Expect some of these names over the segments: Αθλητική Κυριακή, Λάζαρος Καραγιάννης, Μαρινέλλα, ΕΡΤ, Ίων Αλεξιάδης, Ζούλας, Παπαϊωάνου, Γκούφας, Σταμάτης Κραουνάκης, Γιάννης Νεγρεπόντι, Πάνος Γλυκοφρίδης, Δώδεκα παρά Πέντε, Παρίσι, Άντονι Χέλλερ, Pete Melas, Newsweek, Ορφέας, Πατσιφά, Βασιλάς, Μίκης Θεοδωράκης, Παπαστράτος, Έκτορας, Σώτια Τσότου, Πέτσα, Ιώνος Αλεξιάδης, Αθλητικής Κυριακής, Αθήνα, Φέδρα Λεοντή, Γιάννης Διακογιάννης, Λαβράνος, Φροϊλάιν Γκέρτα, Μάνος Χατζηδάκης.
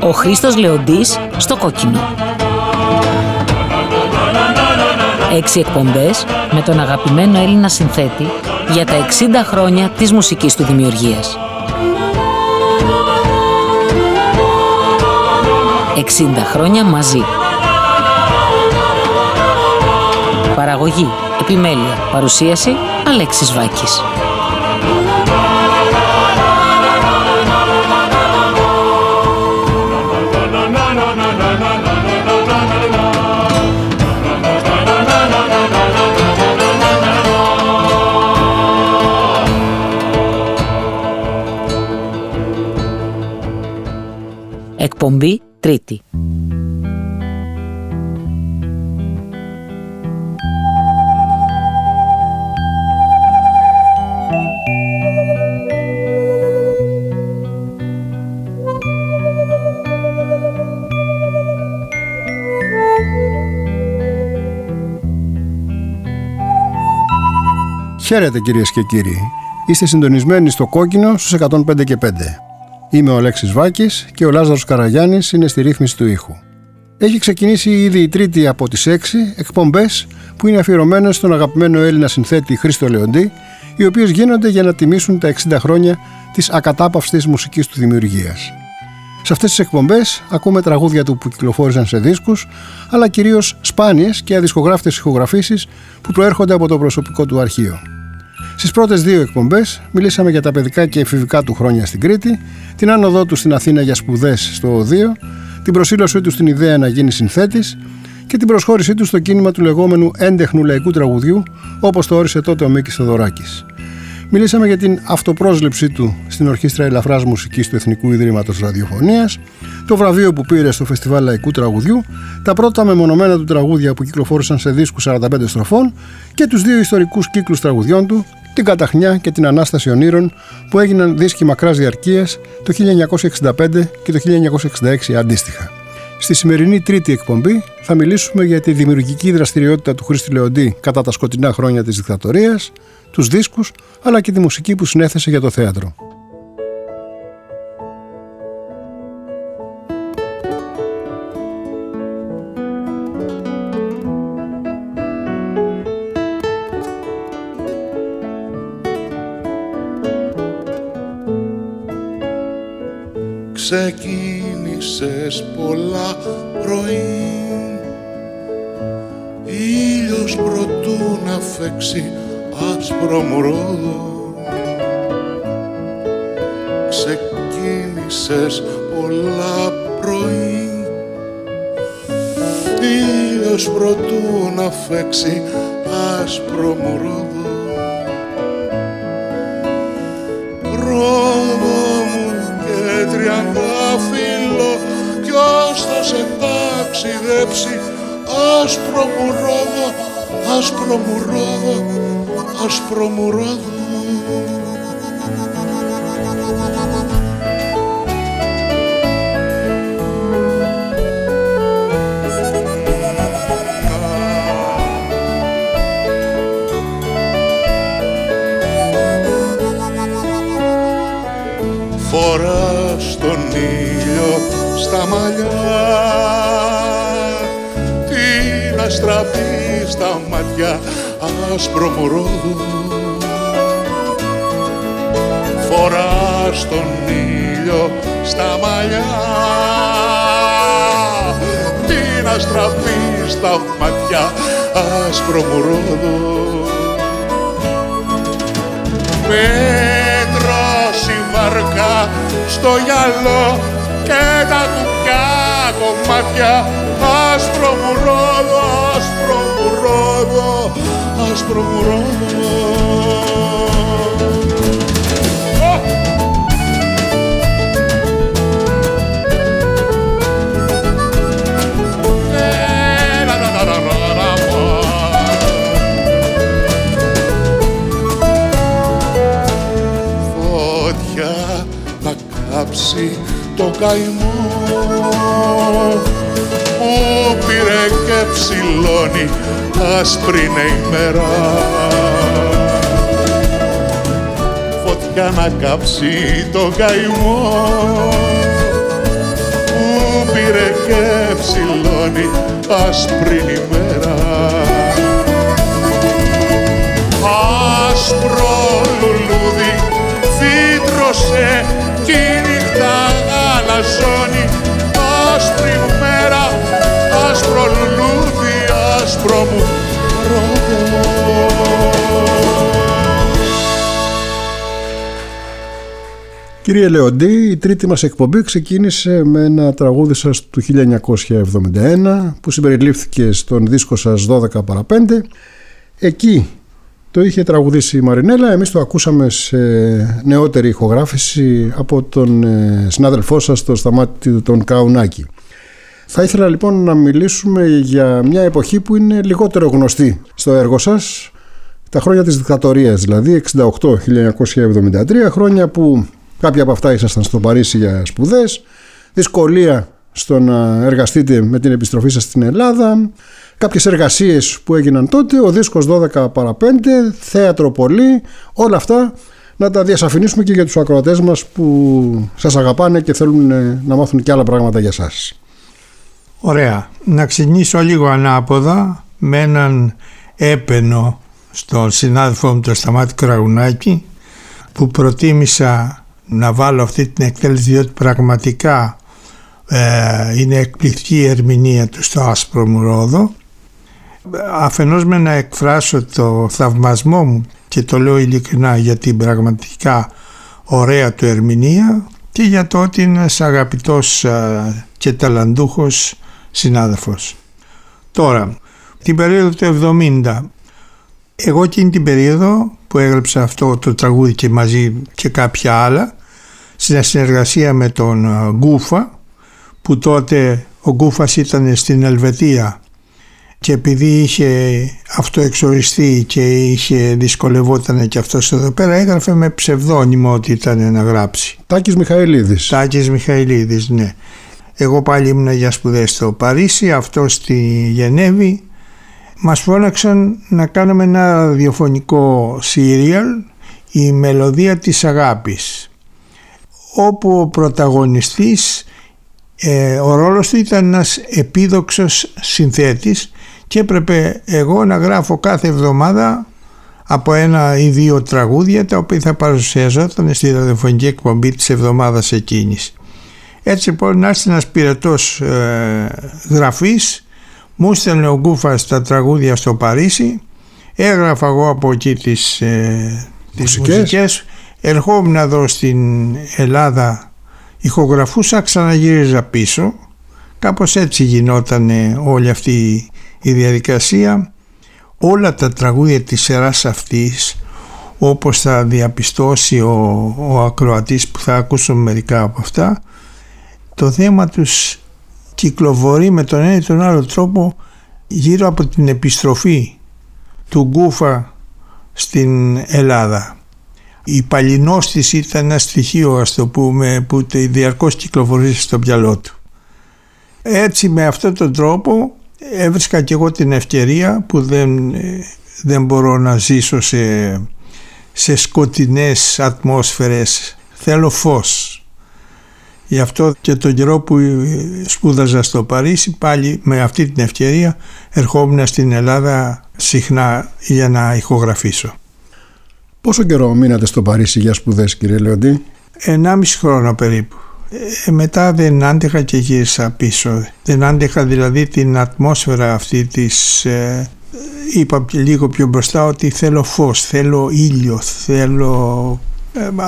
Ο Χρήστος Λεοντής στο κόκκινο. 6 εκπομπές με τον αγαπημένο Έλληνα συνθέτη για τα 60 χρόνια της μουσικής του δημιουργίας. 60 χρόνια μαζί. Παραγωγή, επιμέλεια, παρουσίαση Αλέξης Βάκης. Εκπομπή Τρίτη. Χαίρετε κυρίες και κύριοι, είστε συντονισμένοι στο κόκκινο στους 105 και 5. Είμαι ο Αλέξης Βάκης και ο Λάζαρος Καραγιάννης είναι στη ρύθμιση του ήχου. Έχει ξεκινήσει ήδη η τρίτη από τις 6 εκπομπές που είναι αφιερωμένες στον αγαπημένο Έλληνα συνθέτη Χρήστο Λεοντή, οι οποίες γίνονται για να τιμήσουν τα 60 χρόνια της ακατάπαυστης μουσικής του δημιουργίας. Σε αυτές τις εκπομπές ακούμε τραγούδια του που κυκλοφόρησαν σε δίσκους, αλλά κυρίως σπάνιες και αδισκογράφτες ηχογραφήσεις που προέρχονται από το προσωπικό του αρχείο. Στις πρώτες δύο εκπομπές μιλήσαμε για τα παιδικά και εφηβικά του χρόνια στην Κρήτη, την άνοδό του στην Αθήνα για σπουδές στο Οδείο, την προσήλωσή του στην ιδέα να γίνει συνθέτης και την προσχώρησή του στο κίνημα του λεγόμενου έντεχνου λαϊκού τραγουδιού, όπως το όρισε τότε ο Μίκης Θεοδωράκης. Μιλήσαμε για την αυτοπρόσληψή του στην Ορχήστρα Ελαφράς Μουσικής του Εθνικού Ιδρύματος Ραδιοφωνίας, το βραβείο που πήρε στο Φεστιβάλ Λαϊκού Τραγουδιού, τα πρώτα μεμονωμένα του τραγούδια που κυκλοφόρησαν σε δίσκους 45 στροφών και τους δύο ιστορικούς κύκλους τραγουδιών του, την Καταχνιά και την Ανάσταση Ονείρων, που έγιναν δίσκοι μακράς διαρκείας το 1965 και το 1966 αντίστοιχα. Στη σημερινή τρίτη εκπομπή θα μιλήσουμε για τη δημιουργική δραστηριότητα του Χρήστη Λεοντή κατά τα σκοτεινά χρόνια της δικτατορίας, τους δίσκους, αλλά και τη μουσική που συνέθεσε για το θέατρο. Ξεκίνησες πολλά πρωί, ήλιος προτού να φέξει άσπρο μρόδο. Ξεκίνησες πολλά πρωί, ήλιος προτού να φέξει άσπρο μρόδο. Ρόδο μου και τριαντάφυλλο, ποιος θα σε ταξιδέψει? Άσπρο μου ρόδο, άσπρο μου ρόδο, άσπρο μου ρόδο. Φοράς τον ήλιο στα μαλλιά, την αστραπή στα μάτια, άσπρο μου ρόδο. Φοράς τον ήλιο στα μαλλιά, την αστραπή στα ματιά, άσπρο μου ρόδο. Πέτρος η βαρκά στο γυαλό και τα κουπιά κομμάτια, άσπρο μου ρόδο, άσπρο μου ρόδο, άσπρο μου ρόδο. Φωτιά να κάψει το καημό που πήρε και ψηλώνει, άσπρη είναι η μέρα. για να κάψει το καημό που πήρε και ψηλώνει άσπρινη μέρα. Άσπρο λουλούδι φύτρωσε κι η νύχτα αναζώνει. Άσπρη μέρα, άσπρο λουλούδι, άσπρο μου ρόδο. Κύριε Λεοντή, η τρίτη μας εκπομπή ξεκίνησε με ένα τραγούδι σας του 1971 που συμπεριλήφθηκε στον δίσκο σας 12 παρά 5. Εκεί το είχε τραγουδήσει η Μαρινέλλα, εμείς το ακούσαμε σε νεότερη ηχογράφηση από τον συνάδελφό σας, τον Σταμάτη τον Κραουνάκη. Θα ήθελα λοιπόν να μιλήσουμε για μια εποχή που είναι λιγότερο γνωστή στο έργο σας, τα χρόνια της δικτατορίας, δηλαδή 68-1973, χρόνια που κάποια από αυτά ήσασταν στο Παρίσι για σπουδές, δυσκολία στο να εργαστείτε με την επιστροφή σας στην Ελλάδα, κάποιες εργασίες που έγιναν τότε, ο δίσκος 12 παρά 5, θέατρο πολύ, όλα αυτά να τα διασαφηνίσουμε και για τους ακροατές μας που σας αγαπάνε και θέλουν να μάθουν και άλλα πράγματα για σας. Ωραία. Να ξεκινήσω λίγο ανάποδα με έναν έπαινο στον συνάδελφό μου τον Σταμάτη Κραουνάκη που προτίμησα να βάλω αυτή την εκτέλεση διότι πραγματικά είναι εκπληκτική η ερμηνεία του στο άσπρο μου ρόδο. Αφενός με να εκφράσω το θαυμασμό μου και το λέω ειλικρινά για την πραγματικά ωραία του ερμηνεία και για το ότι είναι αγαπητός και ταλαντούχος συνάδελφος. Τώρα, την περίοδο του 70, εγώ εκείνη την περίοδο που έγραψα αυτό το τραγούδι και μαζί και κάποια άλλα, στην συνεργασία με τον Γκούφα, που τότε ο Γκούφας ήταν στην Ελβετία και επειδή είχε αυτοεξοριστεί και δυσκολευόταν και αυτός εδώ πέρα, έγραφε με ψευδόνυμο ότι ήταν να γράψει. Τάκης Μιχαηλίδης. Τάκης Μιχαηλίδης, ναι. Εγώ πάλι ήμουν για σπουδές στο Παρίσι, αυτό στη Γενέβη. Μας φώναξαν να κάνουμε ένα ραδιοφωνικό serial, η μελωδία της αγάπης, όπου ο πρωταγωνιστής, ο ρόλος του ήταν ένας επίδοξος συνθέτης και έπρεπε εγώ να γράφω κάθε εβδομάδα από ένα ή δύο τραγούδια τα οποία θα παρουσιαζόταν στη ραδιοφωνική εκπομπή της εβδομάδας εκείνης. Έτσι λοιπόν να έρθει ένας πυρετός γραφής, μου στέλνε ο Γκούφας τα τραγούδια στο Παρίσι, έγραφα εγώ από εκεί τις μουσικές, ερχόμουν εδώ στην Ελλάδα, ηχογραφούσα, ξαναγύριζα πίσω, κάπως έτσι γινόταν όλη αυτή η διαδικασία. Όλα τα τραγούδια της σειράς αυτής, όπως θα διαπιστώσει ο ακροατής που θα ακούσουμε μερικά από αυτά, το θέμα τους κυκλοφορεί με τον ένα ή τον άλλο τρόπο γύρω από την επιστροφή του Γκούφα στην Ελλάδα. Η παλινόστηση ήταν ένα στοιχείο, ας το πούμε, που διαρκώς κυκλοφορήσε στο μυαλό του. Έτσι με αυτόν τον τρόπο έβρισκα και εγώ την ευκαιρία που δεν μπορώ να ζήσω σε σκοτεινές ατμόσφαιρες, θέλω φως. Γι' αυτό και τον καιρό που σπούδαζα στο Παρίσι, πάλι με αυτή την ευκαιρία ερχόμουν στην Ελλάδα συχνά για να ηχογραφήσω. Πόσο καιρό μείνατε στο Παρίσι για σπουδές, κύριε Λεοντή? 1,5 χρόνο περίπου. Μετά δεν άντεχα και γύρισα πίσω. Δεν άντεχα δηλαδή την ατμόσφαιρα αυτή της... είπα λίγο πιο μπροστά ότι θέλω φως, θέλω ήλιο, θέλω...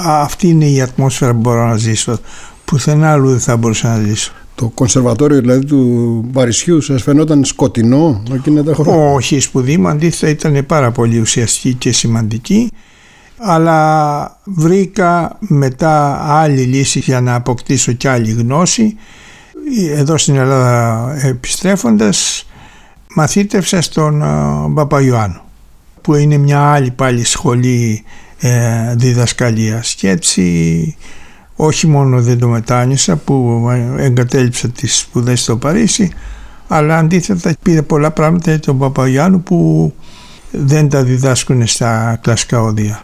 αυτή είναι η ατμόσφαιρα που μπορώ να ζήσω. Πουθενά άλλου δεν θα μπορούσα να ζήσω. Το κονσερβατόριο δηλαδή του Παρισιού σας φαινόταν σκοτεινό εκείνα τα χρόνια? Όχι, η σπουδή μου αντίθετα ήταν πάρα πολύ ουσιαστική και σημαντική, αλλά βρήκα μετά άλλη λύση για να αποκτήσω κι άλλη γνώση. Εδώ στην Ελλάδα επιστρέφοντας μαθήτευσα στον Παπαϊωάνου, που είναι μια άλλη πάλι σχολή διδασκαλίας και έτσι... όχι μόνο δεν το μετάνιωσα που εγκατέλειψα τις σπουδές στο Παρίσι, αλλά αντίθετα πήρε πολλά πράγματα για τον Παπαγιάννου που δεν τα διδάσκουν στα κλασικά οδεία.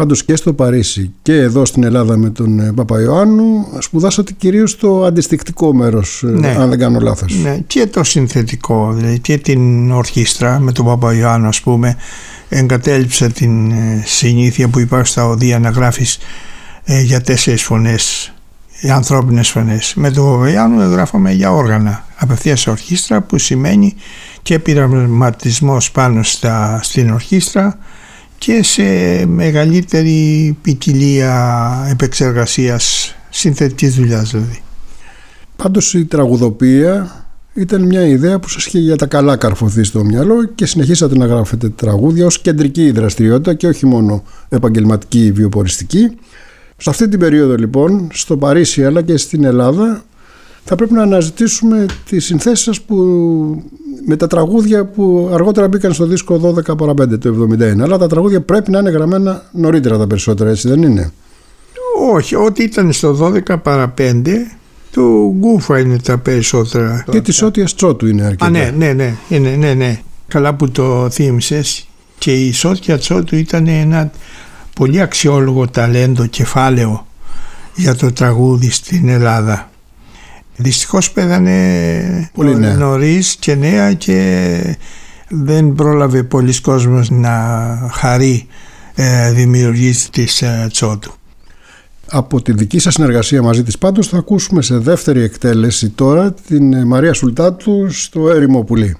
Πάντως και στο Παρίσι και εδώ στην Ελλάδα με τον Παπαϊωάνου σπουδάσατε κυρίως στο αντιστικτικό μέρος, ναι, αν δεν κάνω λάθος. Ναι, και το συνθετικό, δηλαδή και την ορχήστρα με τον Παπαϊωάνου, ας πούμε. Εγκατέλειψα την συνήθεια που υπάρχει στα οδεία να γράφεις για 4 φωνές, ανθρώπινες φωνές. Με τον Παπαϊωάνου γράφαμε για όργανα, απευθείας ορχήστρα, που σημαίνει και πειραματισμός πάνω στην ορχήστρα και σε μεγαλύτερη ποικιλία επεξεργασίας, συνθετικής δουλειάς δηλαδή. Πάντως η τραγουδοπία ήταν μια ιδέα που σας είχε για τα καλά καρφωθεί στο μυαλό και συνεχίσατε να γράφετε τραγούδια ως κεντρική δραστηριότητα και όχι μόνο επαγγελματική βιοποριστική. Σε αυτή την περίοδο λοιπόν, στο Παρίσι αλλά και στην Ελλάδα, θα πρέπει να αναζητήσουμε τις συνθέσεις σας με τα τραγούδια που αργότερα μπήκαν στο δίσκο 12 παρά 5 το 1971. Αλλά τα τραγούδια πρέπει να είναι γραμμένα νωρίτερα τα περισσότερα, έτσι δεν είναι? Όχι, ό,τι ήταν στο 12 παρά 5 του Γκούφα είναι τα περισσότερα. Και τη Σώτιας Τσότου είναι αρκετά. Ναι. Καλά που το θύμισες. Και η Σώτια Τσότου ήταν ένα πολύ αξιόλογο ταλέντο, κεφάλαιο για το τραγούδι στην Ελλάδα. Δυστυχώς πέθανε πολύ νωρίς και νέα και δεν πρόλαβε πολλοί κόσμος να χαρεί δημιουργήσει της Τσότου. Από τη δική σας συνεργασία μαζί της πάντως θα ακούσουμε σε δεύτερη εκτέλεση τώρα την Μαρία Σουλτάτου στο Έρημο Πουλί.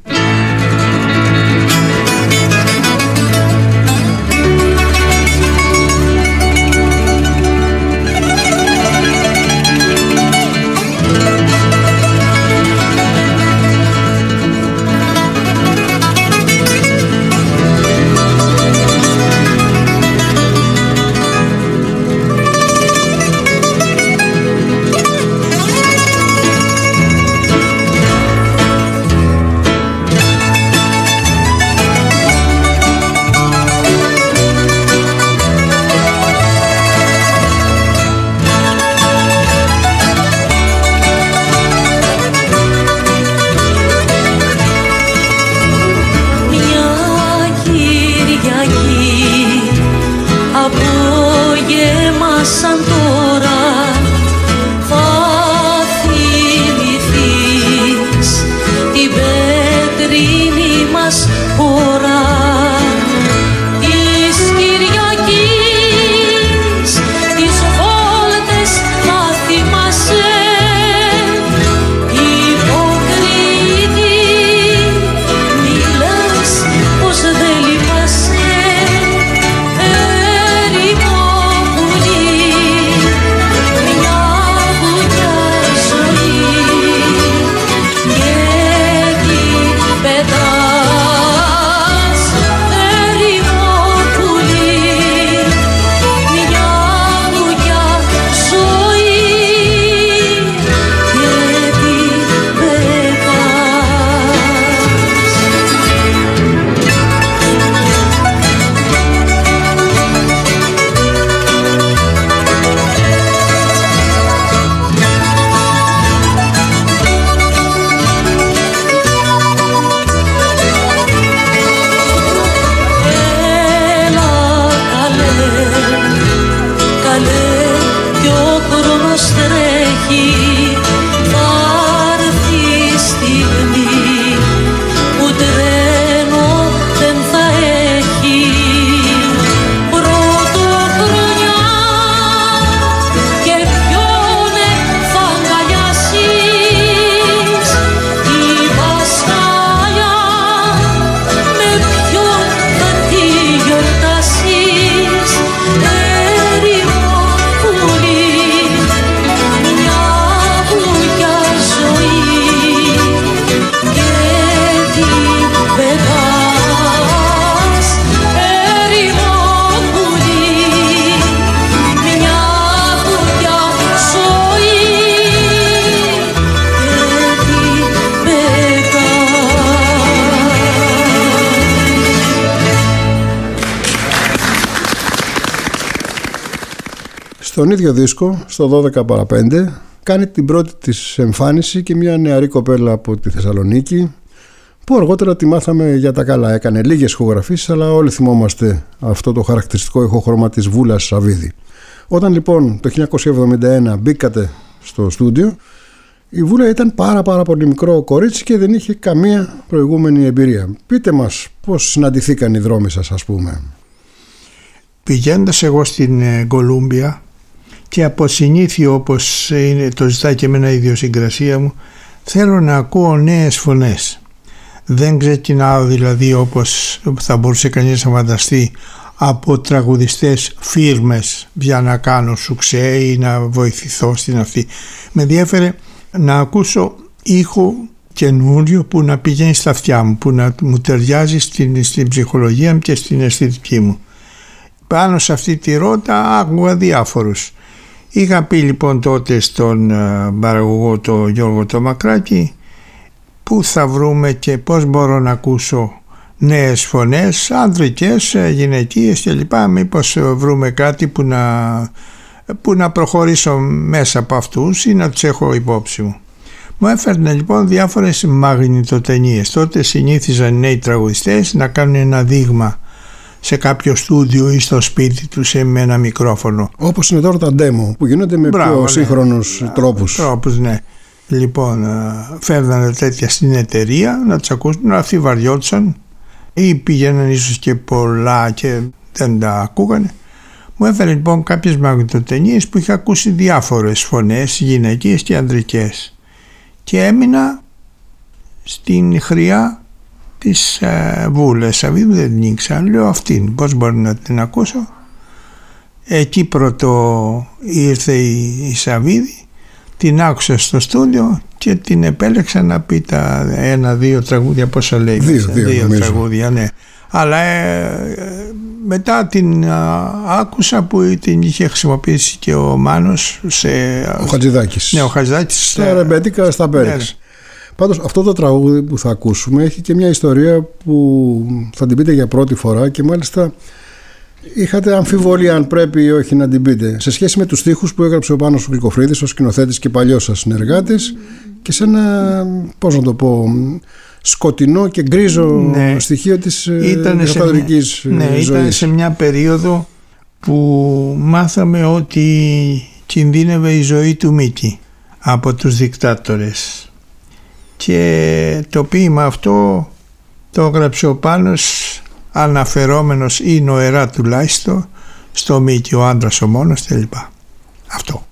Στον ίδιο δίσκο, στο 12 παρά 5, κάνει την πρώτη της εμφάνιση και μια νεαρή κοπέλα από τη Θεσσαλονίκη που αργότερα τη μάθαμε για τα καλά. Έκανε λίγες ηχογραφήσεις, αλλά όλοι θυμόμαστε αυτό το χαρακτηριστικό ηχοχρώμα της Βούλας Σαββίδη. Όταν λοιπόν το 1971 μπήκατε στο στούντιο, η Βούλα ήταν πάρα πολύ μικρό κορίτσι και δεν είχε καμία προηγούμενη εμπειρία. Πείτε μας πώς συναντηθήκαν οι δρόμοι σας, ας πούμε. Πηγαίνοντας εγώ στην Κολούμπια και από συνήθεια, όπως το ζητάει και εμένα η ιδιοσυγκρασία μου, θέλω να ακούω νέες φωνές. Δεν ξεκινάω δηλαδή, όπως θα μπορούσε κανείς να φανταστεί, από τραγουδιστές φίρμες για να κάνω σουξέ ή να βοηθηθώ στην αυτή. Με διέφερε να ακούσω ήχο καινούριο που να πηγαίνει στα αυτιά μου, που να μου ταιριάζει στην ψυχολογία μου και στην αισθητική μου. Πάνω σε αυτή τη ρότα άκουγα διάφορους. Είχα πει λοιπόν τότε στον παραγωγό τον Γιώργο τον Μακράκη, πού θα βρούμε και πώς μπορώ να ακούσω νέες φωνές, άνδρικες, γυναικείες κλπ. Μήπως βρούμε κάτι που να προχωρήσω μέσα από αυτούς ή να τους έχω υπόψη μου. Μου έφερνε λοιπόν διάφορες μαγνητοτενίες. Τότε συνήθιζαν οι νέοι τραγουδιστές να κάνουν ένα δείγμα σε κάποιο στούντιο ή στο σπίτι του με ένα μικρόφωνο. Όπως είναι τώρα τα demo που γίνονται με πιο σύγχρονους τρόπους. Ναι. Λοιπόν, φέρνανε τέτοια στην εταιρεία να τους ακούσουν, αυτοί βαριόντουσαν ή πήγαιναν ίσως και πολλά και δεν τα ακούγανε. Μου έφερε λοιπόν κάποιες μαγνητοτενίες που είχα ακούσει διάφορες φωνές, γυναικείες και ανδρικές, και έμεινα στην χρειά της Βούλας Σαββίδη. Δεν την ήξερα, λέω αυτήν πώς μπορεί να την ακούσω. Εκεί πρώτο ήρθε η Σαββίδη, την άκουσα στο στούντιο και την επέλεξα να πει τα 1-2 τραγούδια, πόσα λέει, δύο τραγούδια, ναι. Αλλά μετά την άκουσα που την είχε χρησιμοποιήσει και ο Μάνος ο Χατζηδάκης. Ναι, ο Χατζηδάκης. Στα ρεμπέτικα, στα πέριξ. Ναι. Πάντως αυτό το τραγούδι που θα ακούσουμε έχει και μια ιστορία που θα την πείτε για πρώτη φορά και μάλιστα είχατε αμφιβολία αν πρέπει ή όχι να την πείτε, σε σχέση με τους στίχους που έγραψε ο Πάνος Γλυκοφρίδης, ο σκηνοθέτης και παλιός σας συνεργάτης, και σε ένα, πώς να το πω, σκοτεινό και γκρίζο στοιχείο της γραφαδρικής ζωής. Ήταν σε μια περίοδο που μάθαμε ότι κινδύνευε η ζωή του Μίκη από τους δικτάτορες, και το ποίημα αυτό το έγραψε ο Πάνος αναφερόμενος ή νοερά τουλάχιστον στο Μίκη, ο άντρας ο μόνος κλπ. Αυτό.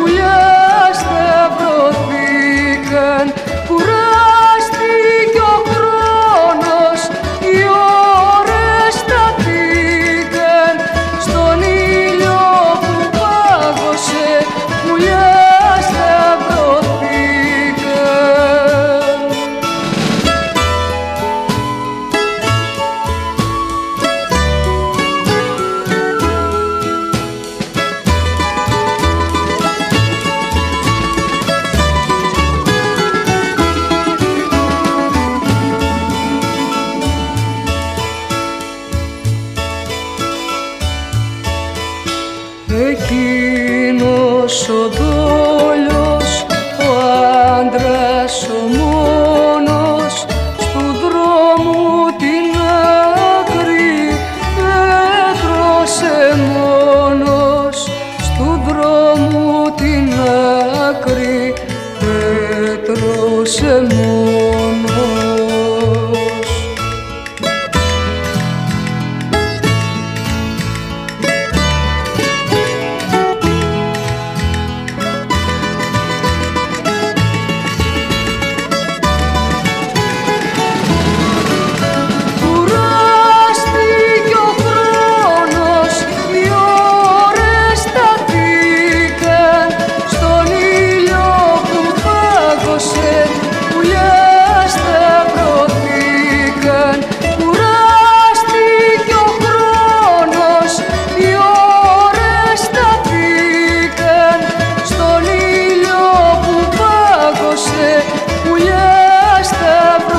Πουλιά δούλεψε μόνος. Κουράστηκε ο χρόνος, δυο ώρες σταθήκαν στον ήλιο που φάγωσε, πουλιά σταυρωθήκαν. Κουράστηκε ο χρόνος, δυο ώρες σταθήκαν στον ήλιο που φάγωσε, πουλιά σταυρωθήκαν.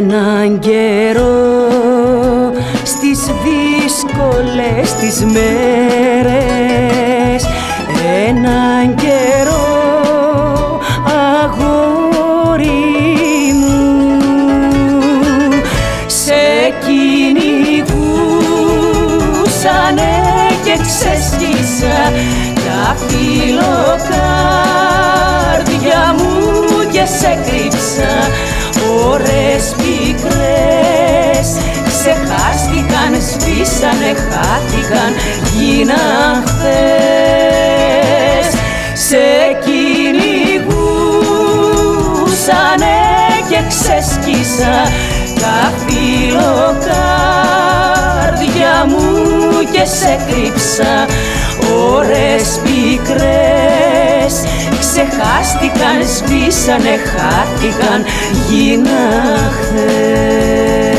Έναν καιρό στις δύσκολες τις μέρες, έναν καιρό αγόρι μου, σε κυνηγούσανε και ξέσχισα τα φύλλα. έγινα χθες. Σε κυνηγούσανε και ξεσκίσα τα φιλοκάρδια μου και σε κρύψα. Ώρες πικρές ξεχάστηκαν, σβήσανε, χάθηκαν, γίνα χθες.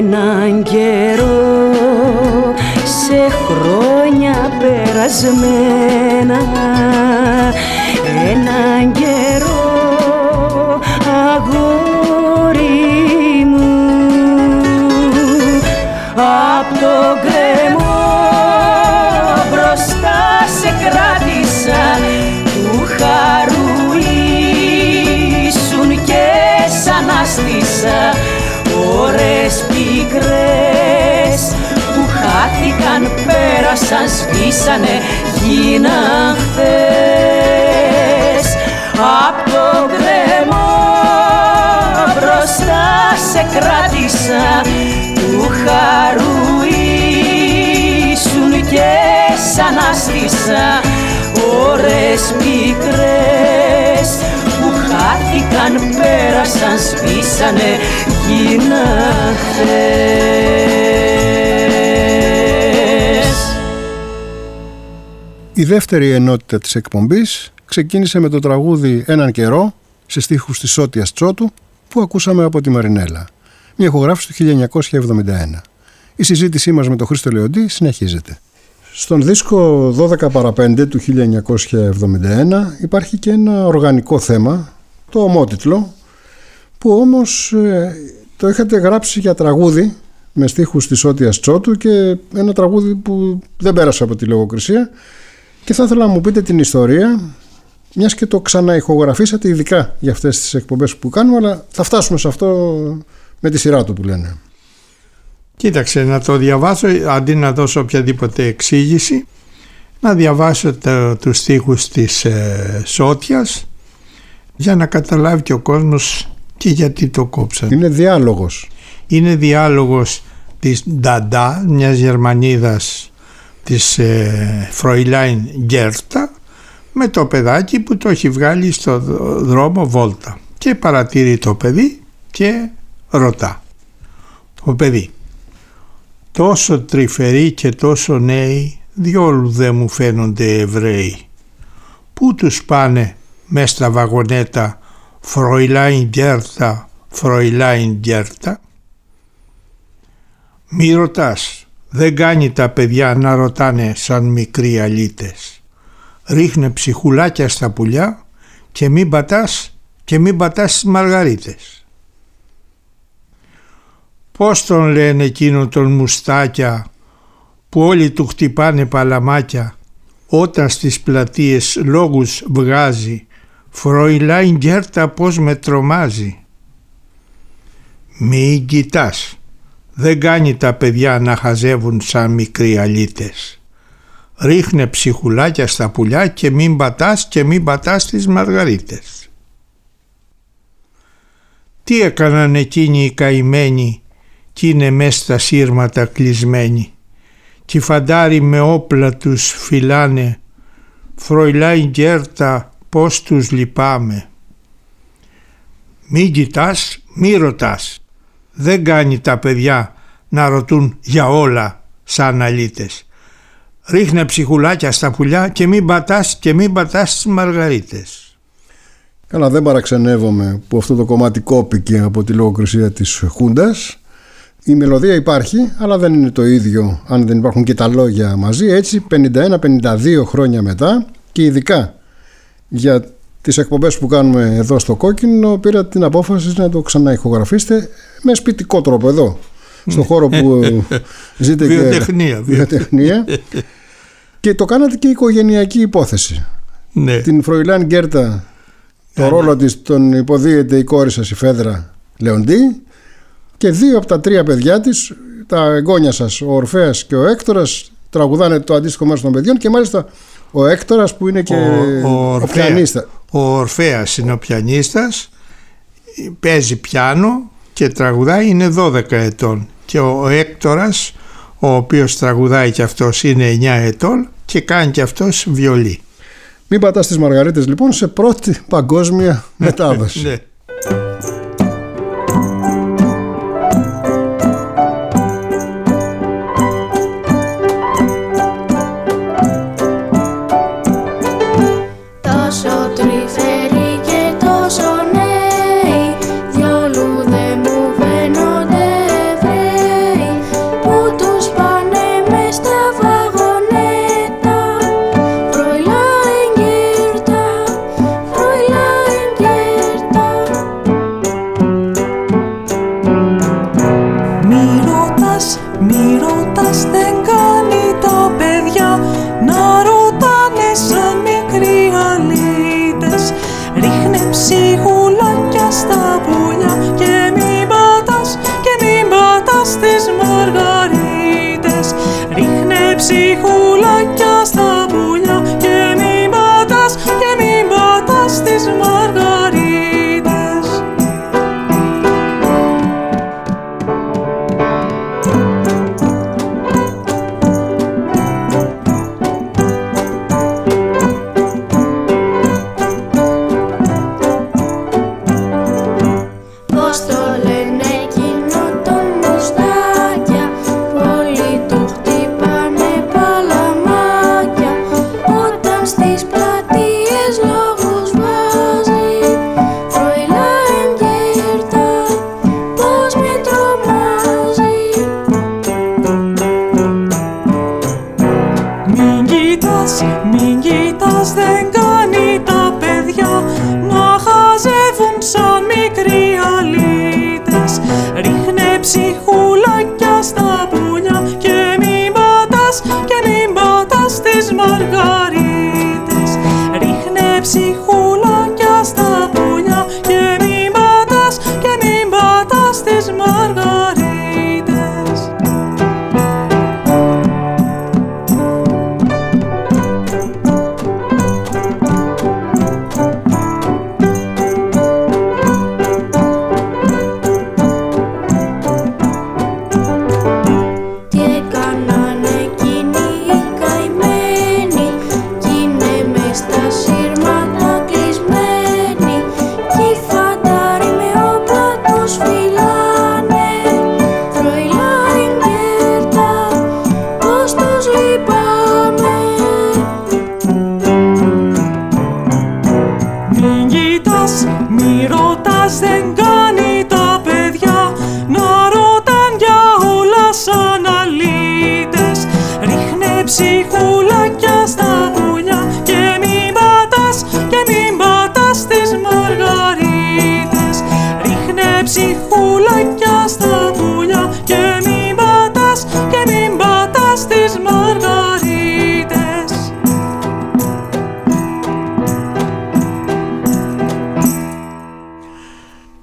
Έναν καιρό, σε χρόνια περασμένα, έναν καιρό αγόρι μου, απ' τον γκρεμό μπροστά σε κράτησα, του χαρούλησουν και σ' ανάστησα. Ώρες πικρές που χάθηκαν, πέρασαν, σβήσανε, γίναν χθες. Απ' το κρεμό μπροστά σε κράτησα, του χαρουήσουν και σ' ανάστησα. Ώρες πικρές που χάθηκαν, πέρασαν, σβήσανε, γίνα χθες. Η δεύτερη ενότητα της εκπομπής ξεκίνησε με το τραγούδι «Έναν καιρό» σε στίχους της Σώτιας Τσότου που ακούσαμε από τη Μαρινέλλα. Μια ηχογράφηση του 1971. Η συζήτησή μας με τον Χρήστο Λεοντή συνεχίζεται. Στον δίσκο 12 παρά 5 του 1971 υπάρχει και ένα οργανικό θέμα, το ομότιτλο, που όμως το είχατε γράψει για τραγούδι με στίχους της Σώτιας Τσότου, και ένα τραγούδι που δεν πέρασε από τη λογοκρισία, και θα ήθελα να μου πείτε την ιστορία, μιας και το ξαναηχογραφήσατε ειδικά για αυτές τις εκπομπές που κάνουμε, αλλά θα φτάσουμε σε αυτό με τη σειρά του που λένε. Κοίταξε, να το διαβάσω αντί να δώσω οποιαδήποτε εξήγηση, να διαβάσω τους στίχους της Σώτιας για να καταλάβει και ο κόσμος και γιατί το κόψαν. Είναι διάλογος. Είναι διάλογος της Νταντά, μιας Γερμανίδας, της Φροϊλάιν Γκέρτα, με το παιδάκι που το έχει βγάλει στο δρόμο βόλτα, και παρατηρεί το παιδί και ρωτά το παιδί: τόσο τρυφεροί και τόσο νέοι διόλου δεν μου φαίνονται Εβραίοι, πού τους πάνε μες στα βαγονέτα Φροϊλάιν Γκέρτα, Φροϊλάιν Γκέρτα? Μη ρωτάς, δεν κάνει τα παιδιά να ρωτάνε σαν μικροί αλήτες. Ρίχνε ψυχουλάκια στα πουλιά και μην πατάς στις μαργαρίτες. Πώς τον λένε εκείνο τον μουστάκια που όλοι του χτυπάνε παλαμάκια, όταν στις πλατείες λόγους βγάζει? Φροϊλάιν Γκέρτα, πώς με τρομάζει. Μη κοιτάς, δεν κάνει τα παιδιά να χαζεύουν σαν μικροί αλήτες. Ρίχνε ψυχουλάκια στα πουλιά και μην πατάς τις μαργαρίτες. Τι έκαναν εκείνοι οι καημένοι κι είναι μες στα σύρματα κλεισμένοι, κι φαντάροι με όπλα τους φυλάνε? Φροϊλάιν Γκέρτα, πώς τους λυπάμαι. Μην κοιτάς, μη ρωτάς, δεν κάνει τα παιδιά να ρωτούν για όλα σαν αλήτες. Ρίχνε ψυχουλάκια στα πουλιά και μην πατάς στις μαργαρίτες. Καλά, δεν παραξενεύομαι που αυτό το κομμάτι κόπηκε από τη λογοκρισία της Χούντας. Η μελωδία υπάρχει, αλλά δεν είναι το ίδιο αν δεν υπάρχουν και τα λόγια μαζί. Έτσι, 51-52 χρόνια μετά, και ειδικά για τις εκπομπές που κάνουμε εδώ στο Κόκκινο, πήρα την απόφαση να το ξαναηχογραφήσετε με σπιτικό τρόπο εδώ, στον χώρο που ζείτε, και βιοτεχνία. Και το κάνατε και οικογενειακή υπόθεση. Την Φροϊλάν Γκέρτα Το ρόλο της τον υποδίεται η κόρη σας, η Φέδρα Λεοντή, και δύο από τα τρία παιδιά της, τα εγγόνια σας, ο Ορφέας και ο Έκτορας, τραγουδάνε το αντίστοιχο μέρος των παιδιών, και μάλιστα ο Έκτορας που είναι και ο πιανίστας. Ο Ορφέας είναι ο πιανίστας, παίζει πιάνο και τραγουδάει, είναι 12 ετών. Και ο Έκτορας, ο οποίος τραγουδάει και αυτός, είναι 9 ετών και κάνει και αυτός βιολί. Μην πατάς τις μαργαρίτες λοιπόν σε πρώτη παγκόσμια μετάδοση. Ναι.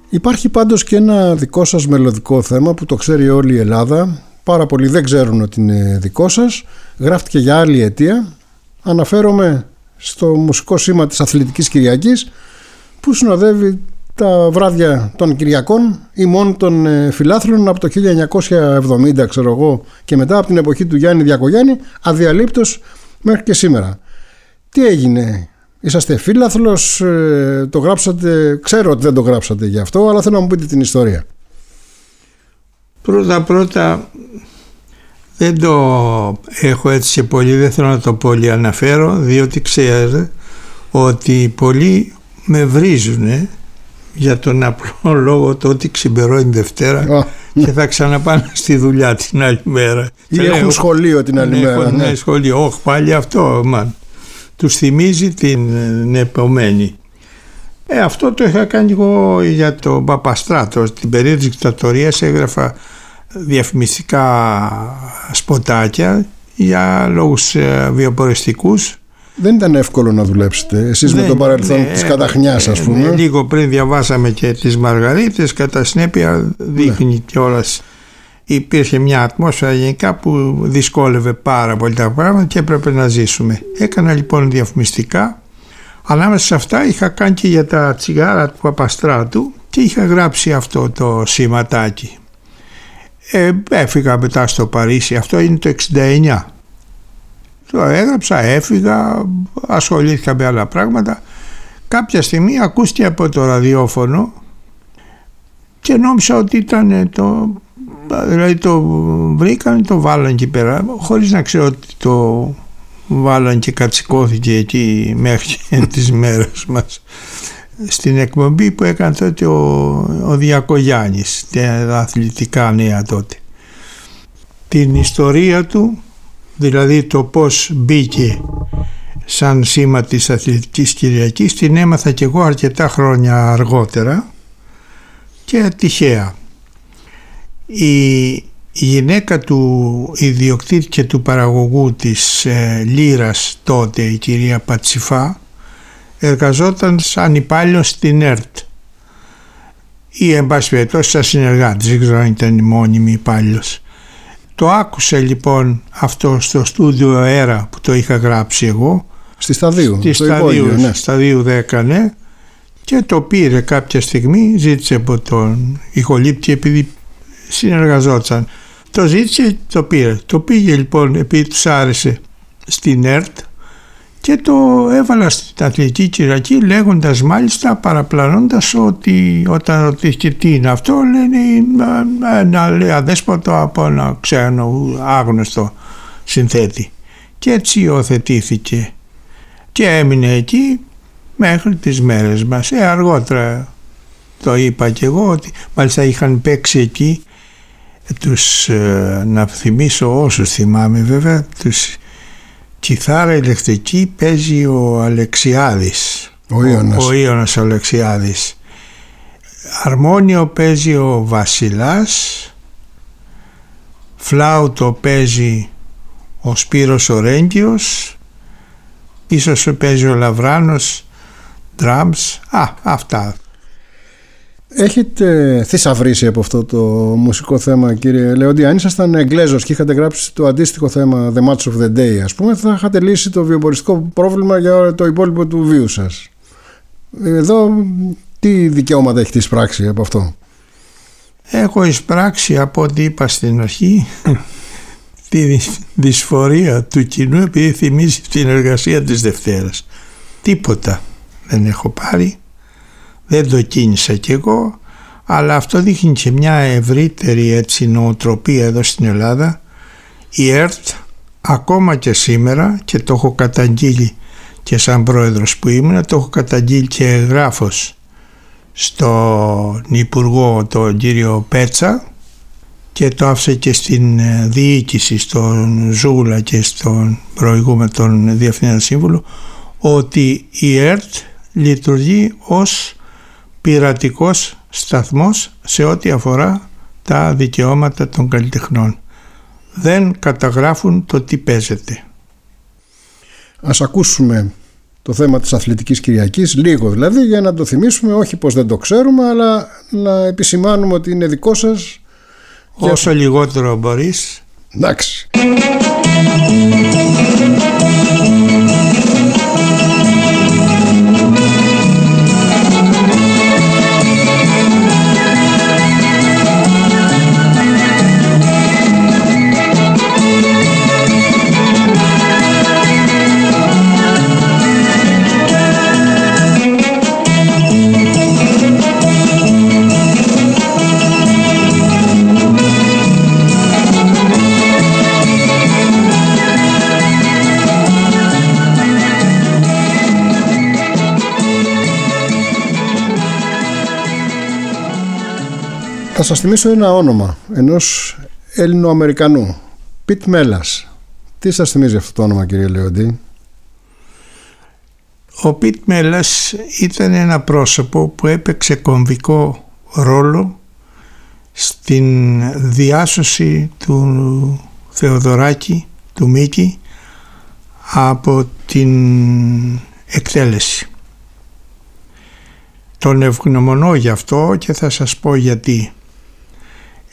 Υπάρχει πάντως και ένα δικό σας μελωδικό θέμα που το ξέρει όλη η Ελλάδα. Πάρα πολλοί δεν ξέρουν ότι είναι δικό σας. Γράφτηκε για άλλη αιτία. Αναφέρομαι στο μουσικό σήμα της Αθλητικής Κυριακής που συνοδεύει τα βράδια των Κυριακών ή μόνο των φιλάθλων από το 1970, ξέρω εγώ, και μετά από την εποχή του Γιάννη Διακογιάννη, αδιαλείπτος μέχρι και σήμερα. Τι έγινε? Είσαστε φίλαθλος, το γράψατε, ξέρω ότι δεν το γράψατε γι' αυτό, αλλά θέλω να μου πείτε την ιστορία. Πρώτα δεν το έχω έτσι πολύ, δεν θέλω να το πολύ αναφέρω, διότι ξέρετε ότι πολλοί με βρίζουν για τον απλό λόγο το ότι ξημερώνει Δευτέρα και θα ξαναπάνε στη δουλειά την άλλη μέρα. Ή έχουν σχολείο την άλλη μέρα. Έχουν σχολείο, πάλι αυτό, μάλλον. Τους θυμίζει την επομένη. Αυτό το είχα κάνει εγώ για τον Παπαστράτο. Στην περίοδο της δικτατορίας έγραφα διαφημιστικά σποτάκια για λόγους βιοποριστικούς Δεν ήταν εύκολο να δουλέψετε εσείς με το παρελθόν της καταχνιάς, ας πούμε. Λίγο πριν διαβάσαμε και τις Μαργαρίτες, κατά συνέπεια δείχνει κιόλας. Υπήρχε μια ατμόσφαιρα γενικά που δυσκόλευε πάρα πολύ τα πράγματα και έπρεπε να ζήσουμε. Έκανα λοιπόν διαφημιστικά. Ανάμεσα σε αυτά είχα κάνει και για τα τσιγάρα του Παπαστράτου και είχα γράψει αυτό το σηματάκι. Έφυγα μετά στο Παρίσι, αυτό είναι το 1969. Το έγραψα, έφυγα, ασχολήθηκα με άλλα πράγματα. Κάποια στιγμή ακούστηκε από το ραδιόφωνο και νόμισα ότι ήταν το... Δηλαδή το βρήκαν, το βάλανε εκεί πέρα, χωρίς να ξέρω ότι το βάλανε και κατσικώθηκε εκεί μέχρι τις μέρες μας, στην εκπομπή που έκανε τότε ο Διακογιάννης, τα αθλητικά νέα τότε. Την ιστορία του, δηλαδή το πώς μπήκε σαν σήμα της Αθλητικής Κυριακής, την έμαθα και εγώ αρκετά χρόνια αργότερα και τυχαία. Η γυναίκα του ιδιοκτήτη και του παραγωγού της Λύρας τότε, η κυρία Πατσιφά, εργαζόταν σαν υπάλληλος στην ΕΡΤ ή εν πάση περιπτώσει σαν συνεργάτης, δεν ξέρω αν ήταν η μόνιμη υπάλληλος. Το άκουσε λοιπόν αυτό στο στούντιο Αέρα που το είχα γράψει εγώ στη Σταδίου, Σταδίου 10, ναι, και το πήρε κάποια στιγμή, ζήτησε από τον ηχολήπτη, επειδή συνεργαζόταν. Το ζήτησε, το πήρε. Το πήγε λοιπόν, επειδή τους άρεσε, στην ΕΡΤ και το έβαλα στην Αθλητική Κυριακή, λέγοντας μάλιστα, παραπλανώντας ότι όταν ρωτήθηκε τι είναι αυτό, λένε ένα αδέσποτο από ένα ξένο άγνωστο συνθέτη. Και έτσι υιοθετήθηκε και έμεινε εκεί μέχρι τις μέρες μας. Αργότερα το είπα και εγώ, ότι μάλιστα είχαν παίξει εκεί τους, να θυμίσω όσους θυμάμαι βέβαια, τους κιθάρα ηλεκτρική παίζει ο Αλεξιάδης, ο Ιώνος Αλεξιάδης, αρμόνιο παίζει ο Βασιλάς, φλάουτο παίζει ο Σπύρος Ορέντιος, ίσως παίζει ο Λαβράνος, drums, αυτά. Έχετε θησαυρίσει από αυτό το μουσικό θέμα, κύριε Λεοντή? Αν ήσασταν Εγγλέζος και είχατε γράψει το αντίστοιχο θέμα The Match of the Day, ας πούμε, θα είχατε λύσει το βιοποριστικό πρόβλημα για το υπόλοιπο του βίου σας. Εδώ τι δικαιώματα έχετε εισπράξει από αυτό? Έχω εισπράξει, από ό,τι είπα στην αρχή, τη δυσφορία του κοινού, επειδή θυμίζει την εργασία της Δευτέρας. Τίποτα δεν έχω πάρει. Δεν το κίνησα κι εγώ, αλλά αυτό δείχνει και μια ευρύτερη έτσι νοοτροπία εδώ στην Ελλάδα. Η ΕΡΤ ακόμα και σήμερα, και το έχω καταγγείλει και σαν πρόεδρος που ήμουν, το έχω καταγγείλει και εγγράφος στον υπουργό τον κύριο Πέτσα και το άφησε και στην διοίκηση, στον Ζούλα και στον προηγούμενο τον Διευθύνοντα Σύμβουλο, ότι η ΕΡΤ λειτουργεί ως πειρατικός σταθμός σε ό,τι αφορά τα δικαιώματα των καλλιτεχνών. Δεν καταγράφουν το τι παίζεται. Ας ακούσουμε το θέμα της Αθλητικής Κυριακής, λίγο δηλαδή, για να το θυμίσουμε, όχι πως δεν το ξέρουμε, αλλά να επισημάνουμε ότι είναι δικό σας. Όσο και... λιγότερο μπορείς. Εντάξει. Θα σας θυμίσω ένα όνομα ενός Έλληνο-Αμερικανού, Pete Melas. Τι σας θυμίζει αυτό το όνομα, κύριε Λεοντή? Ο Pete Melas ήταν ένα πρόσωπο που έπαιξε κομβικό ρόλο στην διάσωση του Θεοδωράκη, του Μίκη, από την εκτέλεση. Τον ευγνωμονώ γι' αυτό και θα σας πω γιατί.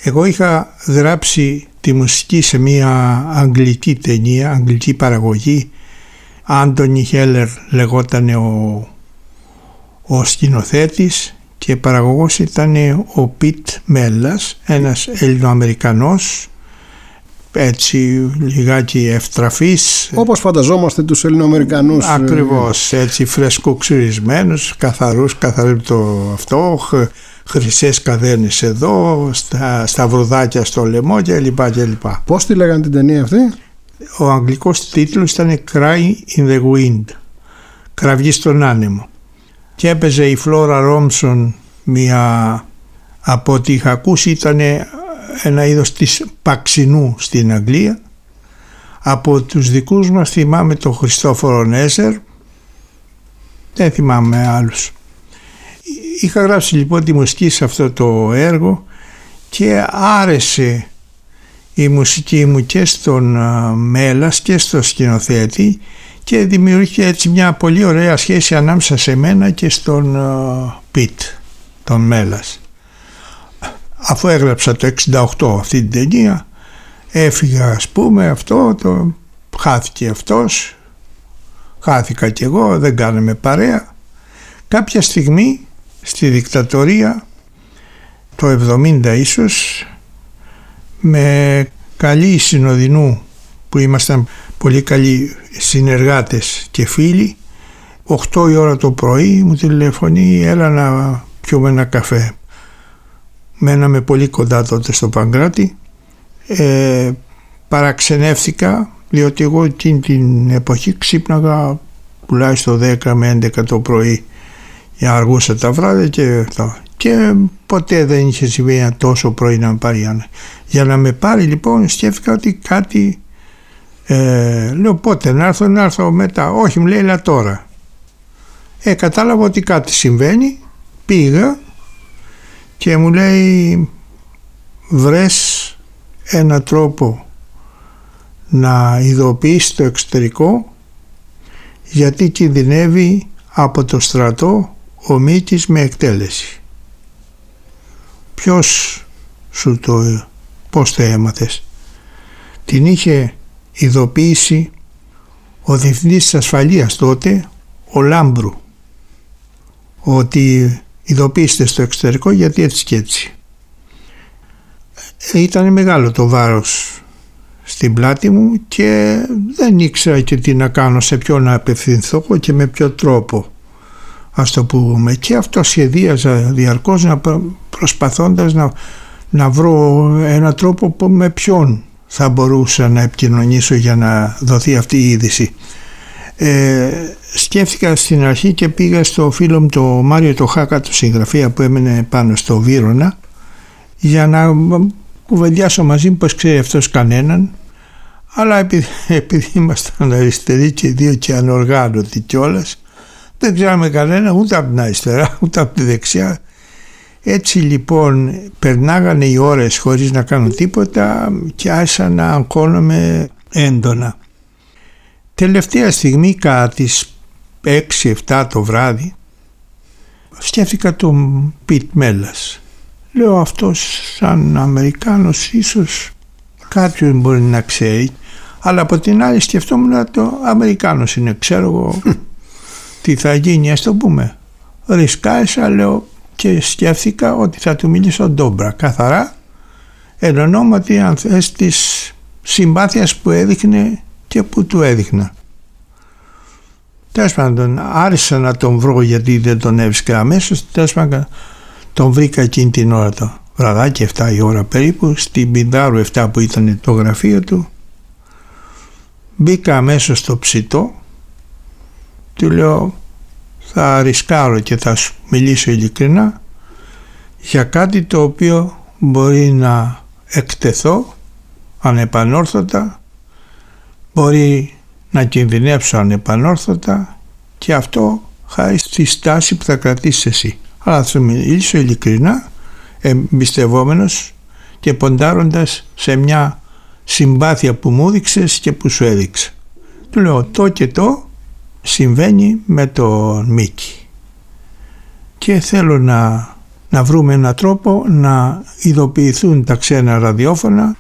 Εγώ είχα γράψει τη μουσική σε μια αγγλική ταινία, αγγλική παραγωγή. Άντονι Χέλλερ λεγότανε ο σκηνοθέτης και παραγωγός ήταν ο Pete Melas, ένας Ελληνοαμερικανός, έτσι λιγάκι ευτραφής. Όπως φανταζόμαστε τους Ελληνοαμερικανούς. Ακριβώς, έτσι φρεσκοξυρισμένους, καθαρούς το αυτό, χρυσές καδένες εδώ, σταυρουδάκια στο λαιμό κλπ. Πώς τη λέγανε την ταινία αυτή? Ο αγγλικός τίτλος ήταν «Cry in the Wind», «Κραυγή στον άνεμο». Και έπαιζε η Φλόρα Ρόμψον, μία από ό,τι είχα ακούσει ήταν ένα είδος της Παξινού στην Αγγλία. Από τους δικούς μας θυμάμαι τον Χριστόφορο Νέζερ, δεν θυμάμαι άλλους. Είχα γράψει λοιπόν τη μουσική σε αυτό το έργο και άρεσε η μουσική μου και στον Μέλας και στο σκηνοθέτη και δημιουργήθηκε έτσι μια πολύ ωραία σχέση ανάμεσα σε μένα και στον Πιτ, τον Μέλας. Αφού έγραψα το 1968 αυτή την ταινία, έφυγα χάθηκε αυτός, χάθηκα κι εγώ, δεν κάναμε παρέα. Κάποια στιγμή στη δικτατορία, το 70 ίσως, με καλή συνοδυνού που ήμασταν πολύ καλοί συνεργάτες και φίλοι, 8 η ώρα το πρωί μου τηλεφωνεί, έλα να πιούμε ένα καφέ. Μέναμε πολύ κοντά τότε στο Παγκράτη. Παραξενεύτηκα διότι εγώ εκείνη την εποχή ξύπναγα τουλάχιστον 10 με 11 το πρωί, αργούσα τα βράδια και ποτέ δεν είχε συμβεί ένα τόσο πρωί να με πάρει Άννα. Για να με πάρει λοιπόν σκέφτηκα ότι κάτι, λέω πότε να έρθω μετά, όχι μου λέει έλα τώρα. Κατάλαβα ότι κάτι συμβαίνει, πήγα και μου λέει βρες ένα τρόπο να ειδοποιήσεις το εξωτερικό γιατί κινδυνεύει από το στρατό ο Μίκης με εκτέλεση. Πώς το έμαθες? Την είχε ειδοποίησει ο διευθυντής της ασφαλείας τότε, ο Λάμπρου, ότι ειδοποίηστε στο εξωτερικό γιατί έτσι και έτσι. Ήταν μεγάλο το βάρος στην πλάτη μου και δεν ήξερα και τι να κάνω, σε ποιο να απευθυνθώ και με ποιο τρόπο, ας το πούμε. Και αυτό σχεδίαζα διαρκώς, προσπαθώντας να βρω έναν τρόπο που με ποιον θα μπορούσα να επικοινωνήσω για να δοθεί αυτή η είδηση. Σκέφτηκα στην αρχή και πήγα στο φίλο μου το Μάριο το Χάκα, το συγγραφέα που έμενε πάνω στο Βύρονα, για να κουβεντιάσω μαζί μου, πως ξέρει αυτός κανέναν, αλλά επειδή ήμασταν αριστεροί και δύο και ανοργάνωτοι κιόλας, δεν ξέραμε κανένα ούτε από την αριστερά ούτε από τη δεξιά. Έτσι λοιπόν περνάγανε οι ώρες χωρίς να κάνω τίποτα και άρχισα να αγχώνομαι έντονα. Τελευταία στιγμή, κατά τις 6-7 το βράδυ, σκέφτηκα τον Πιτ Μέλας. Λέω αυτός σαν Αμερικάνος ίσως κάποιον μπορεί να ξέρει, αλλά από την άλλη σκεφτόμουν ότι ο Αμερικάνος είναι, ξέρω εγώ τι θα γίνει, ας το πούμε. Ρισκάρισα, λέω, και σκέφτηκα ότι θα του μιλήσω ντόμπρα, καθαρά, εν ονόματι αν θες της συμπάθειας που έδειχνε και που του έδειχνα. Τέλος πάντων, άρχισα να τον βρω γιατί δεν τον έβρισκα αμέσως. Τέλος πάντων, τον βρήκα εκείνη την ώρα το βραδάκι, 7 η ώρα περίπου, στην Πινδάρου 7 που ήταν το γραφείο του. Μπήκα αμέσως στο ψητό, του λέω θα ρισκάρω και θα σου μιλήσω ειλικρινά για κάτι το οποίο μπορεί να εκτεθώ ανεπανόρθωτα, μπορεί να κινδυνεύσω ανεπανόρθωτα και αυτό χάρη στη στάση που θα κρατήσεις εσύ. Αλλά θα σου μιλήσω ειλικρινά, εμπιστευόμενος και ποντάροντας σε μια συμπάθεια που μου έδειξες και που σου έδειξα. Του λέω το και το συμβαίνει με τον Μίκη και θέλω να βρούμε έναν τρόπο να ειδοποιηθούν τα ξένα ραδιόφωνα,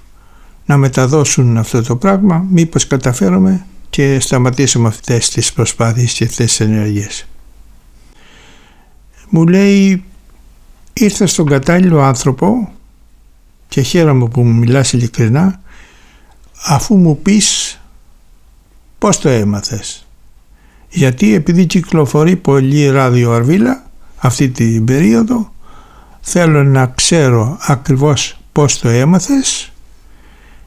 να μεταδώσουν αυτό το πράγμα, μήπως καταφέρουμε και σταματήσουμε αυτές τις προσπάθειες και αυτές τις ενέργειες. Μου λέει, ήρθα στον κατάλληλο άνθρωπο και χαίρομαι που μου μιλάς ειλικρινά, αφού μου πεις πώς το έμαθες. Γιατί επειδή κυκλοφορεί πολύ ράδιο Αρβίλα αυτή την περίοδο, θέλω να ξέρω ακριβώς πώς το έμαθες,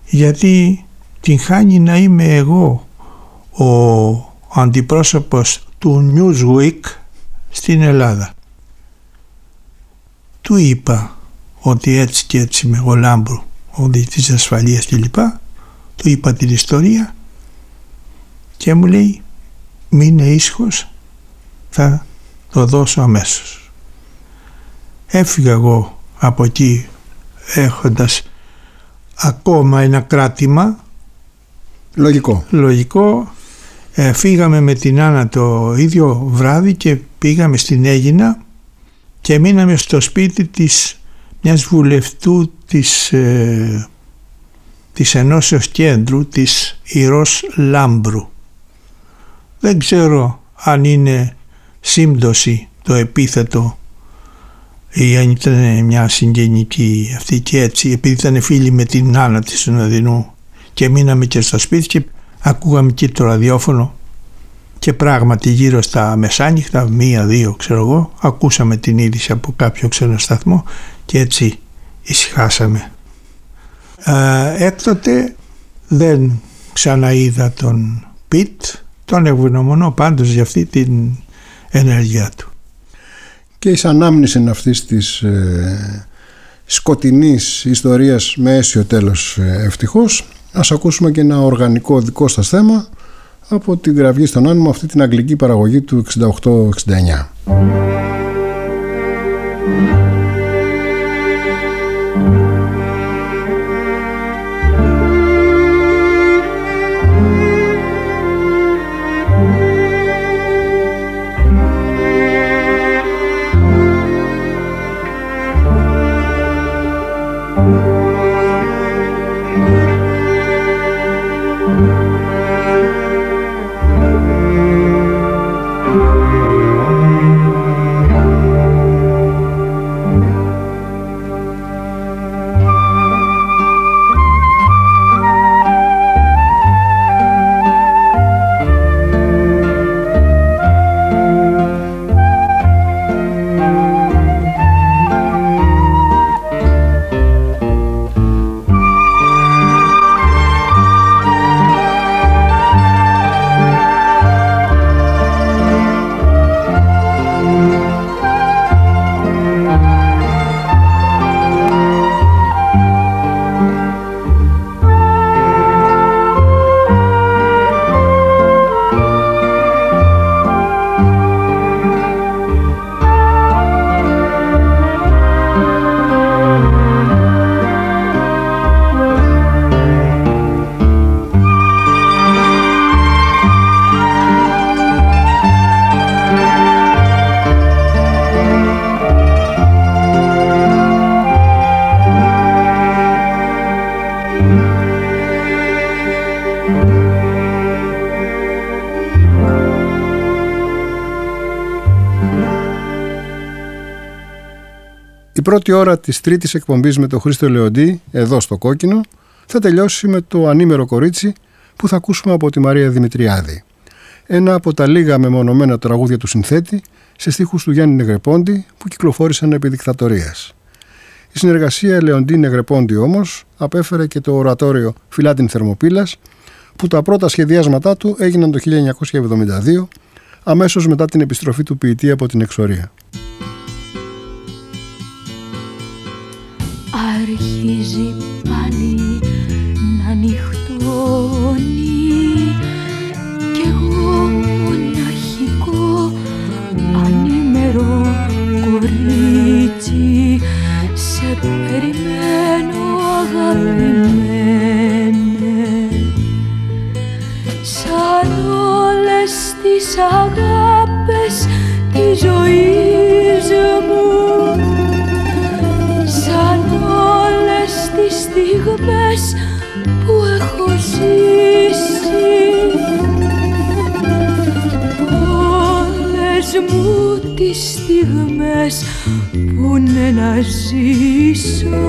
γιατί την χάνει να είμαι εγώ ο αντιπρόσωπος του Newsweek στην Ελλάδα. Του είπα ότι έτσι και έτσι με ο Λάμπρου, ο διετής ασφαλείας κλπ. Του είπα την ιστορία και μου λέει μείνε ήσυχος, θα το δώσω αμέσως. Έφυγα εγώ από εκεί έχοντας ακόμα ένα κράτημα. Λογικό. Φύγαμε με την Άννα το ίδιο βράδυ και πήγαμε στην Αίγινα και μείναμε στο σπίτι της μιας βουλευτού της Ενώσεως Κέντρου της Ηρός Λάμπρου. Δεν ξέρω αν είναι σύμπτωση το επίθετο ή αν ήταν μια συγγενική αυτή και έτσι, επειδή ήταν φίλη με την Άννα της Συνοδεινού και μείναμε και στο σπίτι και ακούγαμε και το ραδιόφωνο και πράγματι γύρω στα μεσάνυχτα, 1-2 ξέρω εγώ, ακούσαμε την είδηση από κάποιο ξένο σταθμό και έτσι ησυχάσαμε. Έκτοτε δεν ξαναείδα τον Πιτ, τον ευγνωμονώ πάντως για αυτή την ενέργειά του. Και εις ανάμνηση αυτής της σκοτεινής ιστορίας με αίσιο τέλος ευτυχώς, ας ακούσουμε και ένα οργανικό δικό σας θέμα από την Κραυγή στον Άνεμο, αυτή την αγγλική παραγωγή του 68-69. Πρώτη ώρα της τρίτης εκπομπής με τον Χρήστο Λεοντή εδώ στο Κόκκινο θα τελειώσει με το Ανήμερο Κορίτσι που θα ακούσουμε από τη Μαρία Δημητριάδη. Ένα από τα λίγα μεμονωμένα τραγούδια του συνθέτη σε στίχους του Γιάννη Νεγρεπόντι που κυκλοφόρησαν επί δικτατορίας. Η συνεργασία Λεοντή Νεγρεπόντι όμως απέφερε και το ορατόριο Φιλά την Θερμοπύλας που τα πρώτα σχεδιάσματά του έγιναν το 1972 αμέσως μετά την επιστροφή του ποιητή από την εξορία. Αρχίζει πάλι να νυχτώνει κι εγώ μοναχικό ανήμερο κορίτσι σε περιμένω αγαπημένε σαν τις αγάπες της ζωής μου, σαν όλες τις στιγμές που έχω ζήσει, όλες μου τις στιγμές που είναι να ζήσω.